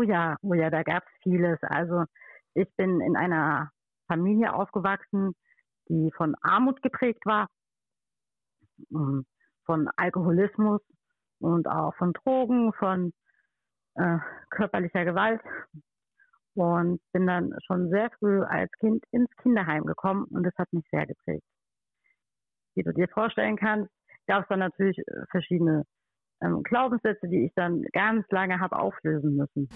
Oh ja, da gab es vieles. Also ich bin in einer Familie aufgewachsen, die von Armut geprägt war, von Alkoholismus und auch von Drogen, von körperlicher Gewalt. Und bin dann schon sehr früh als Kind ins Kinderheim gekommen und das hat mich sehr geprägt. Wie du dir vorstellen kannst, gab es dann natürlich verschiedene Glaubenssätze, die ich dann ganz lange habe auflösen müssen.